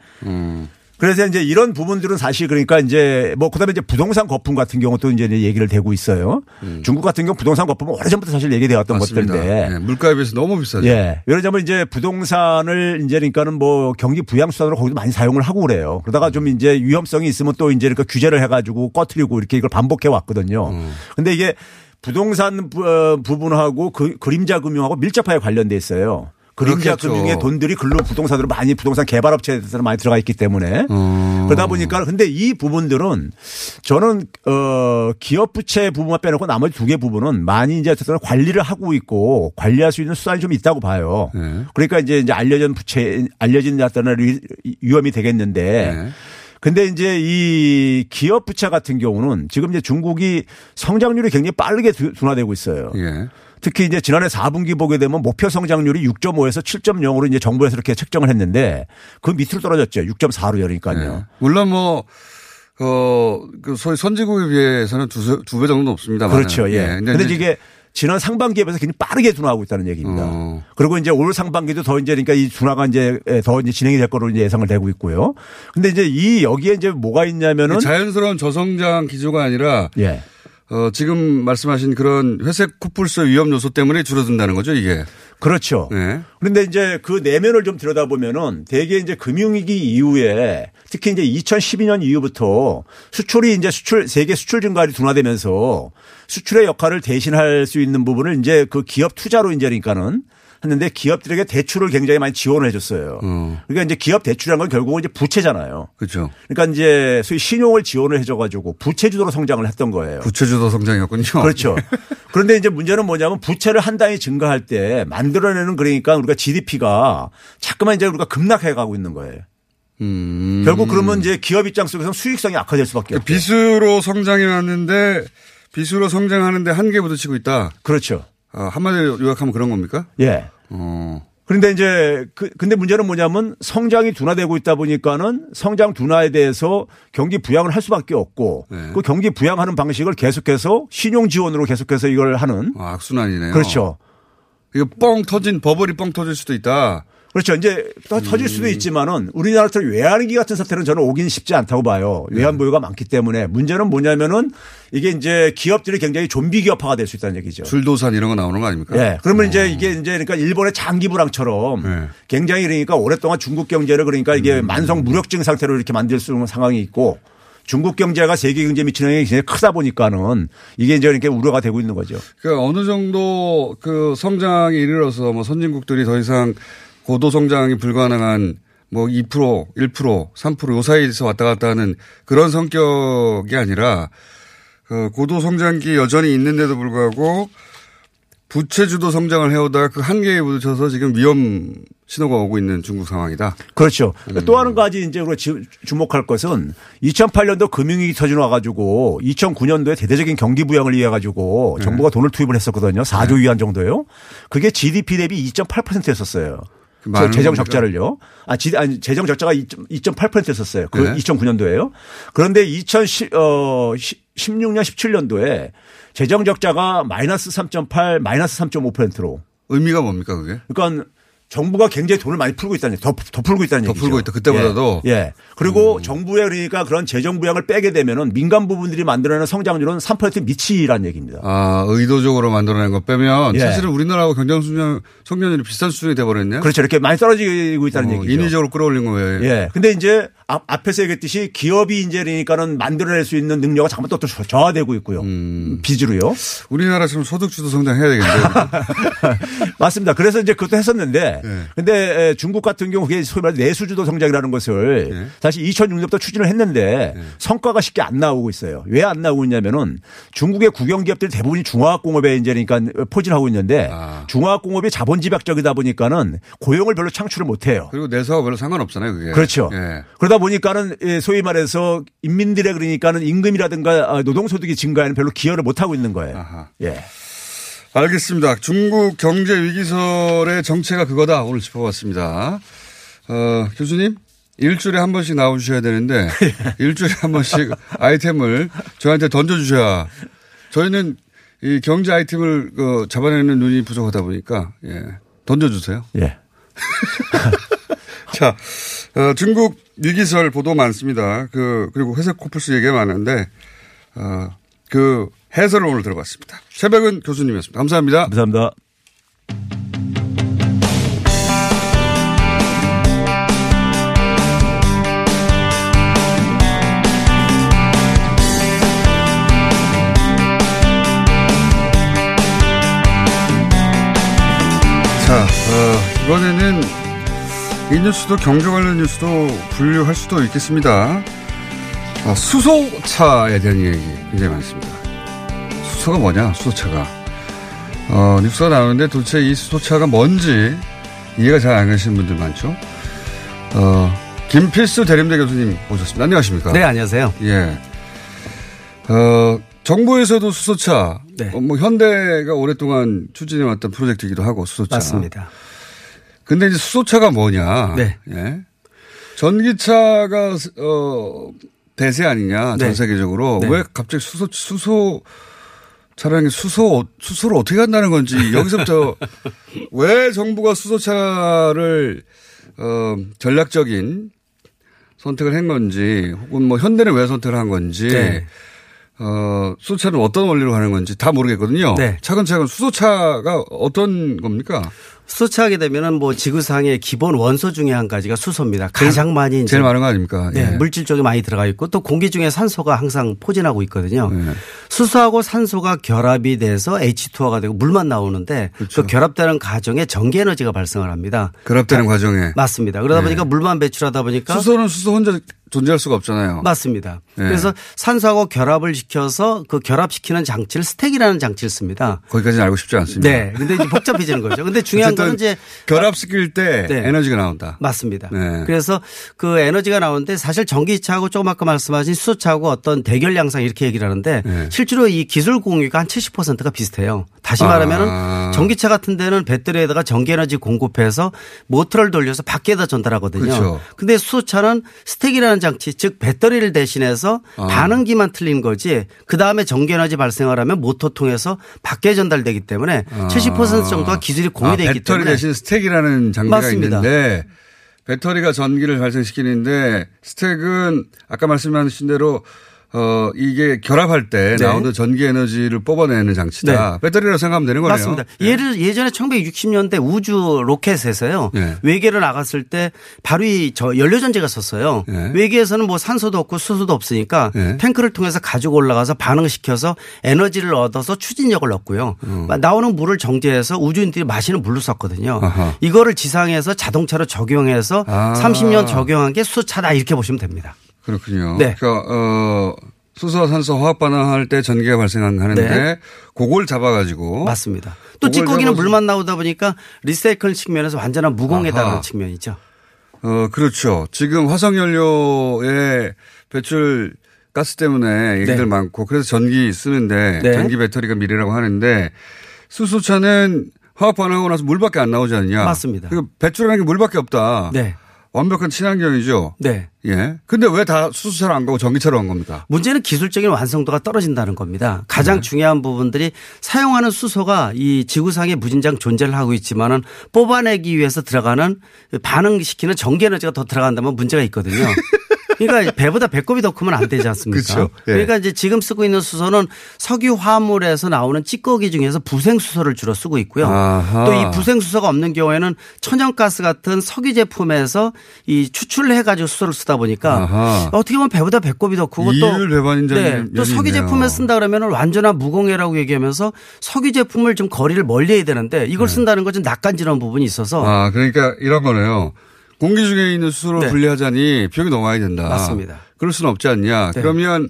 그래서 이제 이런 부분들은 사실 그러니까 이제 뭐 그다음에 이제 부동산 거품 같은 경우도 이제 얘기를 되고 있어요. 중국 같은 경우 부동산 거품은 오래전부터 사실 얘기되었던 것들인데 네. 물가에 비해서 너무 비싸죠. 예. 예를 들면 이제 부동산을 이제 그러니까는 뭐 경기 부양 수단으로 거기도 많이 사용을 하고 그래요. 그러다가 좀 이제 위험성이 있으면 또 이제 그러니까 규제를 해가지고 꺼트리고 이렇게 이걸 반복해 왔거든요. 근데 이게 부동산 부분하고 그림자 금융하고 밀접하게 관련돼 있어요. 그림자 금융의 돈들이 근로 부동산으로 많이 부동산 개발업체에서 많이 들어가 있기 때문에 그러다 보니까 근데 이 부분들은 저는 기업 부채 부분만 빼놓고 나머지 두 개 부분은 많이 이제 어쨌든 관리를 하고 있고 관리할 수 있는 수단이 좀 있다고 봐요. 네. 그러니까 이제 알려진 어떤 위험이 되겠는데. 네. 근데 이제 이 기업 부채 같은 경우는 지금 이제 중국이 성장률이 굉장히 빠르게 둔화되고 있어요. 예. 특히 이제 지난해 4분기 보게 되면 목표 성장률이 6.5에서 7.0으로 이제 정부에서 이렇게 책정을 했는데 그 밑으로 떨어졌죠. 6.4로 그러니까요. 예. 물론 뭐 그 소위 선진국에 비해서는 두 배 정도 높습니다만. 그렇죠. 예. 그런데 이게 지난 상반기에 비해서 굉장히 빠르게 둔화하고 있다는 얘기입니다. 그리고 이제 올 상반기도 더 이제 그러니까 이 둔화가 이제 더 이제 진행이 될 거로 이제 예상을 되고 있고요. 근데 이제 이 여기에 이제 뭐가 있냐면은 자연스러운 저성장 기조가 아니라 예. 지금 말씀하신 그런 회색 코뿔소 위험 요소 때문에 줄어든다는 거죠, 이게. 그렇죠. 네. 그런데 이제 그 내면을 좀 들여다보면은 대개 이제 금융위기 이후에 특히 이제 2012년 이후부터 수출이 이제 세계 수출 증가율이 둔화되면서 수출의 역할을 대신할 수 있는 부분을 이제 그 기업 투자로 이제 그러니까는 했는데 기업들에게 대출을 굉장히 많이 지원을 해 줬어요. 그러니까 이제 기업 대출이란 건 결국은 이제 부채잖아요. 그렇죠. 그러니까 이제 소위 신용을 지원을 해줘 가지고 부채주도로 성장을 했던 거예요. 부채주도 성장이었군요. 그렇죠. 그런데 이제 문제는 뭐냐면 부채를 한 단위 증가할 때 만들어내는 그러니까 우리가 GDP가 자꾸만 이제 우리가 급락해 가고 있는 거예요. 결국 그러면 이제 기업 입장 속에서는 수익성이 악화될 수밖에 없어요. 빚으로 성장해 왔는데 빚으로 성장하는데 한계 부딪히고 있다. 그렇죠. 한마디로 요약하면 그런 겁니까? 예. 그런데 이제 근데 문제는 뭐냐면 성장이 둔화되고 있다 보니까는 성장 둔화에 대해서 경기 부양을 할 수밖에 없고 네. 그 경기 부양하는 방식을 계속해서 신용 지원으로 계속해서 이걸 하는 악순환이네요. 그렇죠. 이거 뻥 터진 버블이 뻥 터질 수도 있다. 그렇죠. 이제 터질 수도 있지만은 우리나라처럼 외환위기 같은 사태는 저는 오긴 쉽지 않다고 봐요. 외환보유가 많기 때문에 문제는 뭐냐면은 이게 이제 기업들이 굉장히 좀비 기업화가 될 수 있다는 얘기죠. 술도산 이런 거 나오는 거 아닙니까? 예. 네. 그러면 이제 이게 이제 그러니까 일본의 장기 불황처럼 네. 굉장히 그러니까 오랫동안 중국 경제를 그러니까 이게 만성 무력증 상태로 이렇게 만들 수 있는 상황이 있고 중국 경제가 세계 경제에 미치는 영향이 굉장히 크다 보니까는 이게 이제 이렇게 우려가 되고 있는 거죠. 그러니까 어느 정도 그 성장에 이르러서 뭐 선진국들이 더 이상 고도 성장이 불가능한 뭐 2%, 1%, 3% 요 사이에서 왔다 갔다 하는 그런 성격이 아니라 고도 성장기 여전히 있는데도 불구하고 부채주도 성장을 해오다가 그 한계에 부딪혀서 지금 위험 신호가 오고 있는 중국 상황이다. 그렇죠. 또 한 가지 이제 우리가 주목할 것은 2008년도 금융위기 터지나 와가지고 2009년도에 대대적인 경기 부양을 위해 가지고 정부가 돈을 투입을 했었거든요. 4조 위안 정도요. 그게 GDP 대비 2.8%였었어요. 재정 적자를요. 아니 재정 적자가 2.8%였었어요. 그 네. 2009년도에요. 그런데 2016년 17년도에 재정 적자가 마이너스 3.8, 마이너스 3.5%로. 의미가 뭡니까 그게? 그러니까 정부가 굉장히 돈을 많이 풀고 있다는 더 풀고 있다는 얘기죠. 더 풀고 있다. 그때보다도. 예. 예. 그리고 정부의 그러니까 그런 재정 부양을 빼게 되면은 민간 부분들이 만들어내는 성장률은 3% 미치라는 얘기입니다. 아, 의도적으로 만들어낸 거 빼면 예. 사실은 우리나라하고 경쟁 성장률이 비슷한 수준이 돼버렸네요. 그렇죠. 이렇게 많이 떨어지고 있다는 얘기죠. 인위적으로 끌어올린 거예요. 예. 근데 이제 앞에서 얘기했듯이 기업이 이제 그러니까는 만들어낼 수 있는 능력이 잠깐 또 저하되고 있고요. 빚으로요. 우리나라처럼 소득주도 성장해야 되겠네요. 맞습니다. 그래서 이제 그것도 했었는데 그런데 네. 중국 같은 경우 그게 소위 말해 내수주도 성장이라는 것을 네. 사실 2006년부터 추진을 했는데 네. 성과가 쉽게 안 나오고 있어요. 왜 안 나오고 있냐면은 중국의 국영기업들 대부분이 중화학공업에 이제 그러니까 포진하고 있는데 중화학공업이 자본집약적이다 보니까는 고용을 별로 창출을 못해요. 그리고 내수하고 별로 상관없잖아요, 그게. 그렇죠. 네. 그러다 보니까는 소위 말해서 인민들의 그러니까는 임금이라든가 노동소득이 증가에는 별로 기여를 못하고 있는 거예요. 아하. 예. 알겠습니다. 중국 경제 위기설의 정체가 그거다. 오늘 짚어봤습니다. 교수님, 일주일에 한 번씩 나오셔야 되는데 일주일에 한 번씩 아이템을 저한테 던져주셔야 저희는 이 경제 아이템을 잡아내는 눈이 부족하다 보니까 예, 던져주세요. 예. 자, 중국 위기설 보도 많습니다. 그리고 회색 코뿔소 얘기가 많은데 해설을 오늘 들어봤습니다. 최배근 교수님이었습니다. 감사합니다. 감사합니다. 자, 이번에는 이 뉴스도 경제 관련 뉴스도 분류할 수도 있겠습니다. 수소차에 대한 얘기 굉장히 많습니다. 수소가 뭐냐, 수소차가. 뉴스가 나오는데 도대체 이 수소차가 뭔지 이해가 잘 안 가시는 분들 많죠. 김필수 대림대 교수님 오셨습니다. 안녕하십니까. 네, 안녕하세요. 예. 정부에서도 수소차, 네. 뭐 현대가 오랫동안 추진해왔던 프로젝트이기도 하고 수소차. 맞습니다. 근데 이제 수소차가 뭐냐. 네. 예. 전기차가, 대세 아니냐, 전 세계적으로. 네. 왜 갑자기 수소 차량이 수소를 어떻게 한다는 건지 여기서부터 왜 정부가 수소차를 전략적인 선택을 한 건지 혹은 뭐 현대는 왜 선택을 한 건지 네. 수소차는 어떤 원리로 가는 건지 다 모르겠거든요. 네. 차근차근 수소차가 어떤 겁니까? 수소차 하게 되면은 뭐 지구상의 기본 원소 중에 한 가지가 수소입니다. 가장 많이. 제일 많은 거 아닙니까? 네. 예. 물질 쪽에 많이 들어가 있고 또 공기 중에 산소가 항상 포진하고 있거든요. 예. 수소하고 산소가 결합이 돼서 H2O가 되고 물만 나오는데 그렇죠. 그 결합되는 과정에 전기 에너지가 발생을 합니다. 결합되는 과정에. 맞습니다. 그러다 보니까 물만 배출하다 보니까. 수소는 수소 혼자 존재할 수가 없잖아요. 맞습니다. 예. 그래서 산소하고 결합을 시켜서 그 결합시키는 장치를 스택이라는 장치를 씁니다. 거기까지는 알고 싶지 않습니다. 네. 근데 이제 복잡해지는 거죠. 근데 중요한 이제 결합시킬 때 네. 에너지가 나온다. 맞습니다. 네. 그래서 그 에너지가 나오는데 사실 전기차하고 조금 아까 말씀하신 수소차하고 어떤 대결 양상 이렇게 얘기를 하는데 네. 실제로 이 기술 공유가 한 70%가 비슷해요. 다시 말하면 전기차 같은 데는 배터리에다가 전기에너지 공급해서 모터를 돌려서 밖에다 전달하거든요. 그렇죠. 근데 수소차는 스택이라는 장치 즉 배터리를 대신해서 반응기만 틀린 거지 그다음에 전기에너지 발생을 하면 모터 통해서 밖에 전달되기 때문에 70% 정도가 기술이 공유되어 있기 때문에. 배터리 대신 스택이라는 장비가 맞습니다. 있는데 배터리가 전기를 발생시키는데 스택은 아까 말씀하신 대로 이게 결합할 때 네. 나오는 전기 에너지를 뽑아내는 장치다. 네. 배터리라고 생각하면 되는 거네요. 맞습니다. 네. 예전에 1960년대 우주 로켓에서요. 네. 외계를 나갔을 때 바로 이 연료전지가 썼어요. 네. 외계에서는 뭐 산소도 없고 수소도 없으니까 네. 탱크를 통해서 가지고 올라가서 반응시켜서 에너지를 얻어서 추진력을 얻고요. 나오는 물을 정제해서 우주인들이 마시는 물로 썼거든요. 아하. 이거를 지상에서 자동차로 적용해서 30년 적용한 게 수소차다 이렇게 보시면 됩니다. 그렇군요. 네. 그러니까 수소와 산소 화학 반응할 때 전기가 발생하는데 네. 그걸 잡아가지고. 맞습니다. 또 찌꺼기는 물만 나오다 보니까 리사이클 측면에서 완전한 무공해다라는 측면이죠. 그렇죠. 지금 화석연료의 배출 가스 때문에 얘기들 네. 많고 그래서 전기 쓰는데 네. 전기 배터리가 미래라고 하는데 수소차는 화학 반응하고 나서 물밖에 안 나오지 않냐. 맞습니다. 그러니까 배출하는 게 물밖에 없다. 네. 완벽한 친환경이죠. 네. 예. 근데 왜 다 수소차로 안 가고 전기차로 간 겁니까? 문제는 기술적인 완성도가 떨어진다는 겁니다. 가장 네. 중요한 부분들이 사용하는 수소가 이 지구상에 무진장 존재를 하고 있지만은 뽑아내기 위해서 들어가는 반응시키는 전기에너지가 더 들어간다면 문제가 있거든요. 그러니까 배보다 배꼽이 더 크면 안 되지 않습니까? 그렇죠. 예. 그러니까 이제 지금 쓰고 있는 수소는 석유 화합물에서 나오는 찌꺼기 중에서 부생수소를 주로 쓰고 있고요. 또 이 부생수소가 없는 경우에는 천연가스 같은 석유 제품에서 이 추출을 해가지고 수소를 쓰다 보니까 어떻게 보면 배보다 배꼽이 더 크고 또 석유 제품에 쓴다 그러면 완전한 무공해라고 얘기하면서 석유 제품을 좀 거리를 멀리 해야 되는데 이걸 쓴다는 건 좀 낯간지러운 부분이 있어서. 그러니까 이런 거네요. 공기 중에 있는 수소로 네. 분리하자니 비용이 너무 많이 든다. 맞습니다. 그럴 수는 없지 않냐. 네. 그러면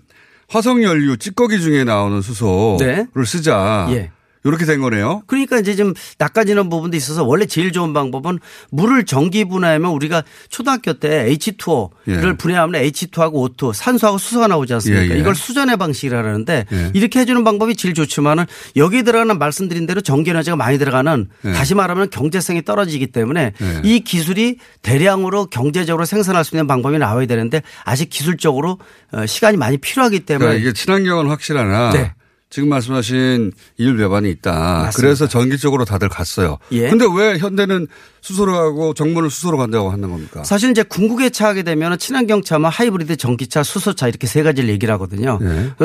화석연료 찌꺼기 중에 나오는 수소를 네. 쓰자. 예. 이렇게 된 거네요. 그러니까 이제 좀 낚아지는 부분도 있어서 원래 제일 좋은 방법은 물을 전기 분해하면 우리가 초등학교 때 H2O를 예. 분해하면 H2하고 O2 산소하고 수소가 나오지 않습니까? 이걸 수전해 방식이라 하는데 이렇게 해주는 방법이 제일 좋지만은 여기 들어가는 말씀드린 대로 전기에너지가 많이 들어가는 다시 말하면 경제성이 떨어지기 때문에 이 기술이 대량으로 경제적으로 생산할 수 있는 방법이 나와야 되는데 아직 기술적으로 시간이 많이 필요하기 때문에 그러니까 이게 친환경은 확실하나. 네. 지금 말씀하신 이율 배반이 있다. 맞습니다. 그래서 전기 쪽으로 다들 갔어요. 그런데 왜 현대는 수소로 가고 정부는 수소로 간다고 하는 겁니까? 사실 이제 궁극의 차 하게 되면 친환경 차만 하이브리드 전기차 수소차 이렇게 세 가지를 얘기를 하거든요.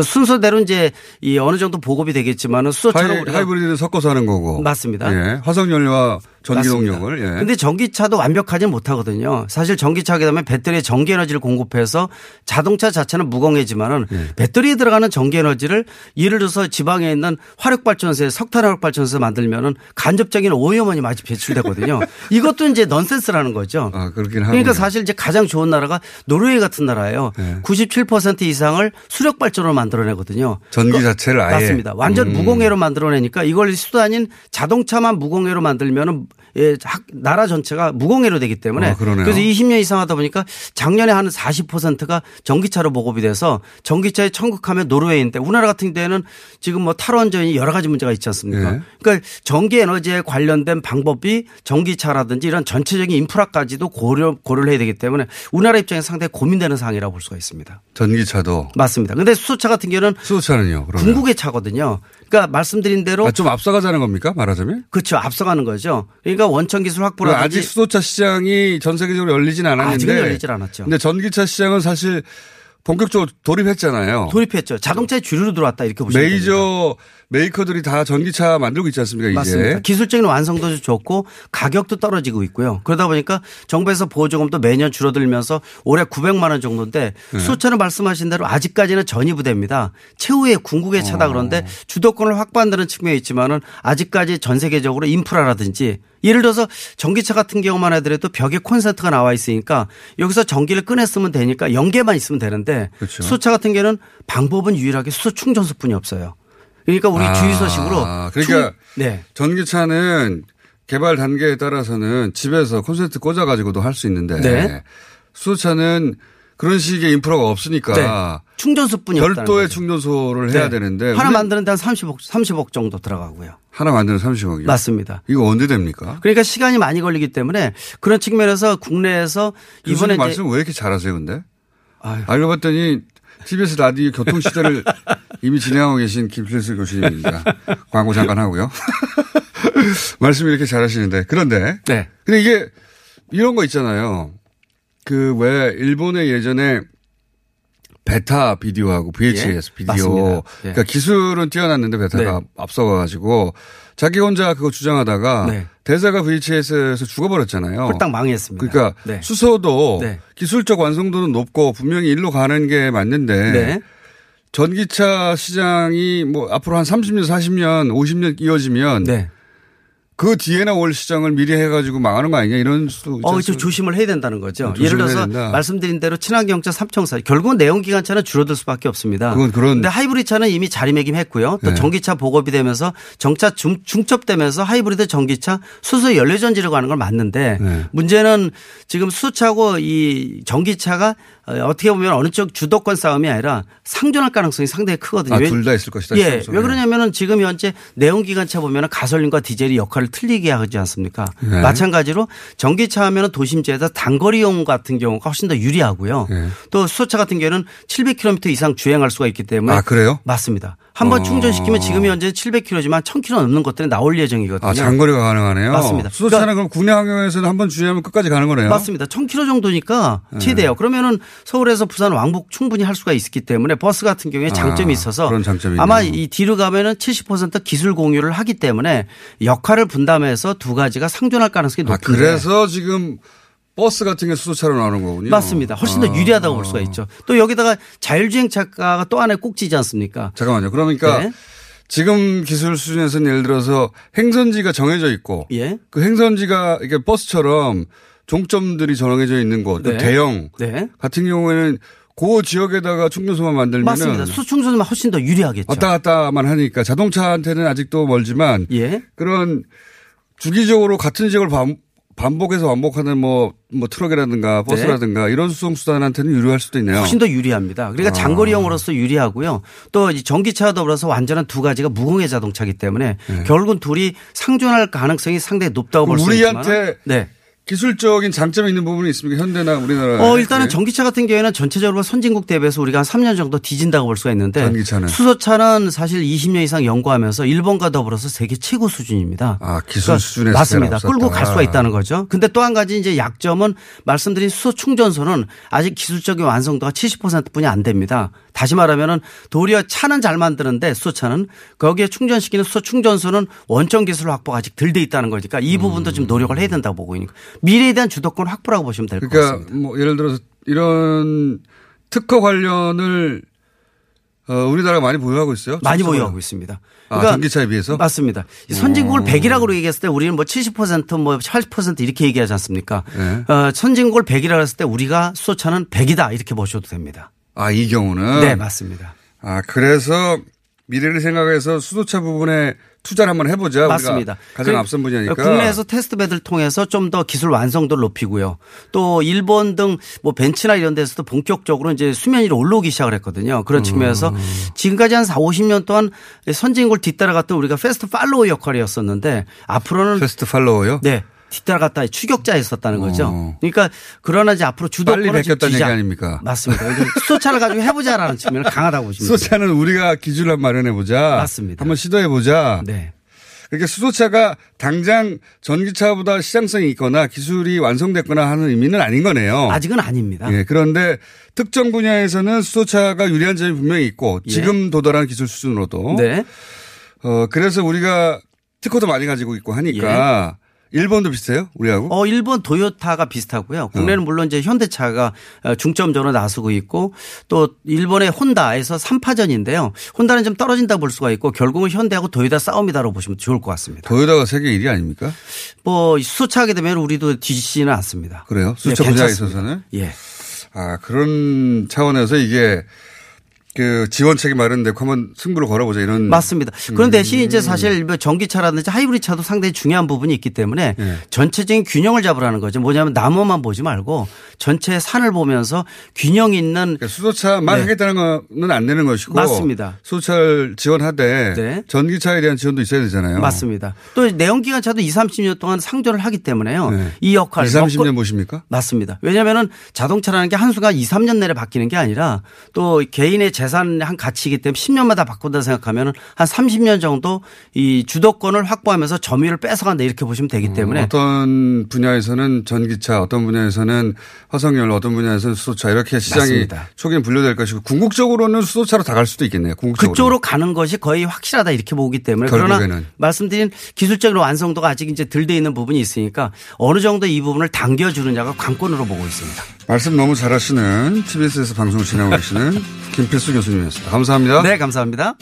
순서대로 이제 이 어느 정도 보급이 되겠지만 수소차는 우리가 하이브리드는 섞어서 하는 거고. 맞습니다. 예. 화석연료와 전기동력을. 그런데 전기차도 완벽하지는 못하거든요. 사실 전기차하게 되면 배터리에 전기에너지를 공급해서 자동차 자체는 무공해지만은 배터리에 들어가는 전기에너지를 예를 들어서 지방에 있는 화력발전소에 석탄 화력발전소 만들면은 간접적인 오염원이 많이 배출되거든요. 이것도 이제 넌센스라는 거죠. 그렇긴 하네요. 그러니까 사실 이제 가장 좋은 나라가 노르웨이 같은 나라예요. 97% 이상을 수력 발전으로 만들어내거든요. 전기 자체를 아예. 맞습니다. 완전 무공해로 만들어내니까 이걸 수단인 자동차만 무공해로 만들면은 예, 나라 전체가 무공해로 되기 때문에 그래서 20년 이상 하다 보니까 작년에 한 40%가 전기차로 보급이 돼서 전기차에 천국하면 노르웨이인데 우리나라 같은 데는 지금 뭐 탈원전이 여러 가지 문제가 있지 않습니까? 네. 그러니까 전기 에너지에 관련된 방법이 전기차라든지 이런 전체적인 인프라까지도 고려를 해야 되기 때문에 우리나라 입장에서 상당히 고민되는 사항이라고 볼 수가 있습니다. 전기차도. 맞습니다. 그런데 수소차 같은 경우는 수소차는요. 그러면. 중국의 차거든요. 그러니까 말씀드린 대로. 아, 좀 앞서가자는 겁니까? 말하자면. 그렇죠. 앞서가는 거죠. 그러니까 원천 기술 확보라든지. 아직 수소차 시장이 전 세계적으로 열리진 않았는데. 아직은 열리질 않았죠. 근데 전기차 시장은 사실 본격적으로 돌입했잖아요. 돌입했죠. 자동차의 주류로 들어왔다 이렇게 보시면 됩니다. 메이저 메이커들이 다 전기차 만들고 있지 않습니까? 이제. 맞습니다. 기술적인 완성도 좋고 가격도 떨어지고 있고요. 그러다 보니까 정부에서 보조금도 매년 줄어들면서 올해 900만 원 정도인데 네. 수소차는 말씀하신 대로 아직까지는 전이부대입니다. 최후의 궁극의 차다 그런데 주도권을 확보한다는 측면이 있지만은 아직까지 전 세계적으로 인프라라든지 예를 들어서 전기차 같은 경우만 하더라도 벽에 콘센트가 나와 있으니까 여기서 전기를 꺼냈으면 되니까 연계만 있으면 되는데 그렇죠. 수소차 같은 경우는 방법은 유일하게 수소 충전소뿐이 없어요. 그러니까 우리 주유소식으로. 그러니까 네. 전기차는 개발 단계에 따라서는 집에서 콘센트 꽂아가지고도 할 수 있는데 네. 수소차는 그런 식의 인프라가 없으니까 네. 충전소뿐이 없다는 별도의 거죠. 충전소를 해야 네. 되는데. 하나 만드는데 한 30억 정도 들어가고요. 하나 만드는 30억이요? 맞습니다. 이거 언제 됩니까? 그러니까 시간이 많이 걸리기 때문에 그런 측면에서 국내에서 이번에. 말씀 왜 이렇게 잘하세요 근데? 아유. 알고 봤더니 tbs 라디오 교통시대를 이미 진행하고 계신 김필수 교수님입니다. 광고 잠깐 하고요. 말씀 이렇게 잘하시는데. 그런데. 네. 근데 이게 이런 거 있잖아요. 그 왜 일본의 예전에 베타 비디오하고 VHS 예? 비디오. 예. 그러니까 기술은 뛰어났는데 베타가 네. 앞서가가지고 자기 혼자 그거 주장하다가 네. 대사가 VHS에서 죽어버렸잖아요. 홀딱 망했습니다. 그러니까 네. 수소도 네. 기술적 완성도는 높고 분명히 일로 가는 게 맞는데 네. 전기차 시장이 뭐 앞으로 한 30년, 40년, 50년 이어지면 네. 그 뒤에나 올 시장을 미리 해가지고 망하는 거 아니냐 이런 수. 좀 조심을 해야 된다는 거죠. 예를 들어서 말씀드린 대로 친환경차 3청사 결국은 내연기관차는 줄어들 수밖에 없습니다. 그건 그런데 하이브리드차는 이미 자리매김했고요. 또 네. 전기차 보급이 되면서 정차 중첩되면서 하이브리드 전기차 수소 연료전지로 가는 걸 맞는데 네. 문제는 지금 수소차하고 이 전기차가 어떻게 보면 어느 쪽 주도권 싸움이 아니라 상존할 가능성이 상당히 크거든요. 아, 둘 다 있을 것이다. 예. 왜 그러냐면은 지금 현재 내연기관차 보면은 가솔린과 디젤이 역할을 틀리게 하지 않습니까? 네. 마찬가지로 전기차 하면은 도심지에서 단거리용 같은 경우가 훨씬 더 유리하고요. 네. 또 수소차 같은 경우는 700km 이상 주행할 수가 있기 때문에. 아, 그래요? 맞습니다. 한번 충전시키면 지금 현재 700km지만 1000km 넘는 것들이 나올 예정이거든요. 아, 장거리가 가능하네요. 맞습니다. 수소차는 그러니까 그럼 국내 환경에서는 한번 주행하면 끝까지 가는 거네요. 맞습니다. 1000km 정도니까 최대요. 네. 그러면은 서울에서 부산 왕복 충분히 할 수가 있기 때문에 버스 같은 경우에 장점이 있어서 그런 장점이 아마 있네요. 이 뒤로 가면은 70% 기술 공유를 하기 때문에 역할을 분담해서 두 가지가 상존할 가능성이 높습니다. 아, 그래서 지금 버스 같은 게 수소차로 나오는 거군요. 맞습니다. 훨씬 더 유리하다고 볼 수가 있죠. 또 여기다가 자율주행차가 또 안에 꼭지지 않습니까? 잠깐만요. 그러니까 네. 지금 기술 수준에서는 예를 들어서 행선지가 정해져 있고 예. 그 행선지가 이게 버스처럼 종점들이 정해져 있는 곳, 네. 대형 네. 같은 경우에는 그 지역에다가 충전소만 만들면 맞습니다. 수충전소만 훨씬 더 유리하겠죠. 왔다 갔다만 하니까 자동차한테는 아직도 멀지만 예. 그런 주기적으로 같은 지역을 반복해서 반복하는 뭐 트럭이라든가 버스라든가 네. 이런 수송수단한테는 유리할 수도 있네요. 훨씬 더 유리합니다. 그러니까 장거리용으로서 유리하고요. 또 이 전기차와 더불어서 완전한 두 가지가 무공해 자동차이기 때문에 네. 결국은 둘이 상존할 가능성이 상당히 높다고 볼 수 있지만 우리한테 네. 기술적인 장점이 있는 부분이 있습니까? 현대나 우리나라. 일단은 전기차 같은 경우에는 전체적으로 선진국 대비해서 우리가 한 3년 정도 뒤진다고 볼 수가 있는데 전기차는. 수소차는 사실 20년 이상 연구하면서 일본과 더불어서 세계 최고 수준입니다. 아, 기술 그러니까 수준에서. 맞습니다. 끌고 갈 수가 있다는 거죠. 근데 또 한 가지 이제 약점은 말씀드린 수소 충전소는 아직 기술적인 완성도가 70%뿐이 안 됩니다. 다시 말하면은 도리어 차는 잘 만드는데 수소차는 거기에 충전시키는 수소 충전소는 원천 기술 확보가 아직 덜 돼 있다는 거니까 이 부분도 좀 노력을 해야 된다고 보고 있는 거예요. 미래에 대한 주도권 확보라고 보시면 될 것 같습니다. 그러니까 뭐 예를 들어서 이런 특허 관련을 우리나라가 많이 보유하고 있어요? 많이 보유하고 있습니다. 그러니까 전기차에 비해서? 맞습니다. 선진국을 100이라고 얘기했을 때 우리는 뭐 70% 뭐 80% 이렇게 얘기하지 않습니까? 네. 선진국을 100이라고 했을 때 우리가 수소차는 100이다 이렇게 보셔도 됩니다. 아, 이 경우는? 네, 맞습니다. 아, 그래서 미래를 생각해서 수소차 부분에 투자를 한번 해보자. 맞습니다. 우리가 가장 앞선 분야니까. 국내에서 테스트베드를 통해서 좀 더 기술 완성도를 높이고요. 또 일본 등 뭐 벤츠나 이런 데서도 본격적으로 이제 수면 위로 올라오기 시작을 했거든요. 그런 측면에서 지금까지 한 40-50년 동안 선진국을 뒤따라갔던 우리가 패스트 팔로우 역할이었었는데 앞으로는. 패스트 팔로우요? 네. 뒤따라갔다 추격자였었다는 거죠. 그러니까 그러나 이제 앞으로 주도권을 빨리 뺏겼다는 얘기 아닙니까? 맞습니다. 수소차를 가지고 해보자라는 측면은 강하다고 보십니다. 수소차는 우리가 기준을 마련해보자. 맞습니다. 한번 시도해보자. 네. 그러니까 수소차가 당장 전기차보다 시장성이 있거나 기술이 완성됐거나 하는 의미는 아닌 거네요. 아직은 아닙니다. 예, 그런데 특정 분야에서는 수소차가 유리한 점이 분명히 있고 예. 지금 도달한 기술 수준으로도. 네. 그래서 우리가 특허도 많이 가지고 있고 하니까. 예. 일본도 비슷해요? 우리하고? 일본 도요타가 비슷하고요. 국내는 물론 이제 현대차가 중점적으로 나서고 있고 또 일본의 혼다에서 3파전인데요. 혼다는 좀 떨어진다 볼 수가 있고 결국은 현대하고 도요타 싸움이다라고 보시면 좋을 것 같습니다. 도요타가 세계 1위 아닙니까? 뭐 수소차 하게 되면 우리도 뒤지지는 않습니다. 그래요? 수소차 네, 분야에 있어서는? 예. 아, 그런 차원에서 이게 그 지원책이 마련되고 한번 승부를 걸어보자 이런. 맞습니다. 그런 대신 이제 사실 전기차라든지 하이브리드차도 상당히 중요한 부분이 있기 때문에 네. 전체적인 균형을 잡으라는 거죠. 뭐냐면 나무만 보지 말고 전체 산을 보면서 균형 있는. 그러니까 수소차만 네. 하겠다는 건 안 되는 것이고. 맞습니다. 수소차를 지원하되 네. 전기차에 대한 지원도 있어야 되잖아요. 맞습니다. 또 내연기관차도 20-30년 동안 상존을 하기 때문에요. 네. 이 역할을. 20-30년 보십니까? 맞습니다. 왜냐하면 자동차라는 게 한순간 2-3년 내내 바뀌는 게 아니라 또 개인의 재산의 한 가치이기 때문에 10년마다 바꾼다 생각하면 한 30년 정도 이 주도권을 확보하면서 점유율을 뺏어간다 이렇게 보시면 되기 때문에. 어떤 분야에서는 전기차, 어떤 분야에서는 화석연료, 어떤 분야에서는 수소차 이렇게 시장이 맞습니다. 초기엔 분류될 것이고 궁극적으로는 수소차로 다 갈 수도 있겠네요. 궁극적으로. 그쪽으로 가는 것이 거의 확실하다 이렇게 보기 때문에. 결국에는. 그러나 말씀드린 기술적인 완성도가 아직 이제 덜 돼 있는 부분이 있으니까 어느 정도 이 부분을 당겨주느냐가 관건으로 보고 있습니다. 말씀 너무 잘하시는 tbs에서 방송을 진행하고 계시는 김필수 교수님이었습니다. 감사합니다. 네, 감사합니다.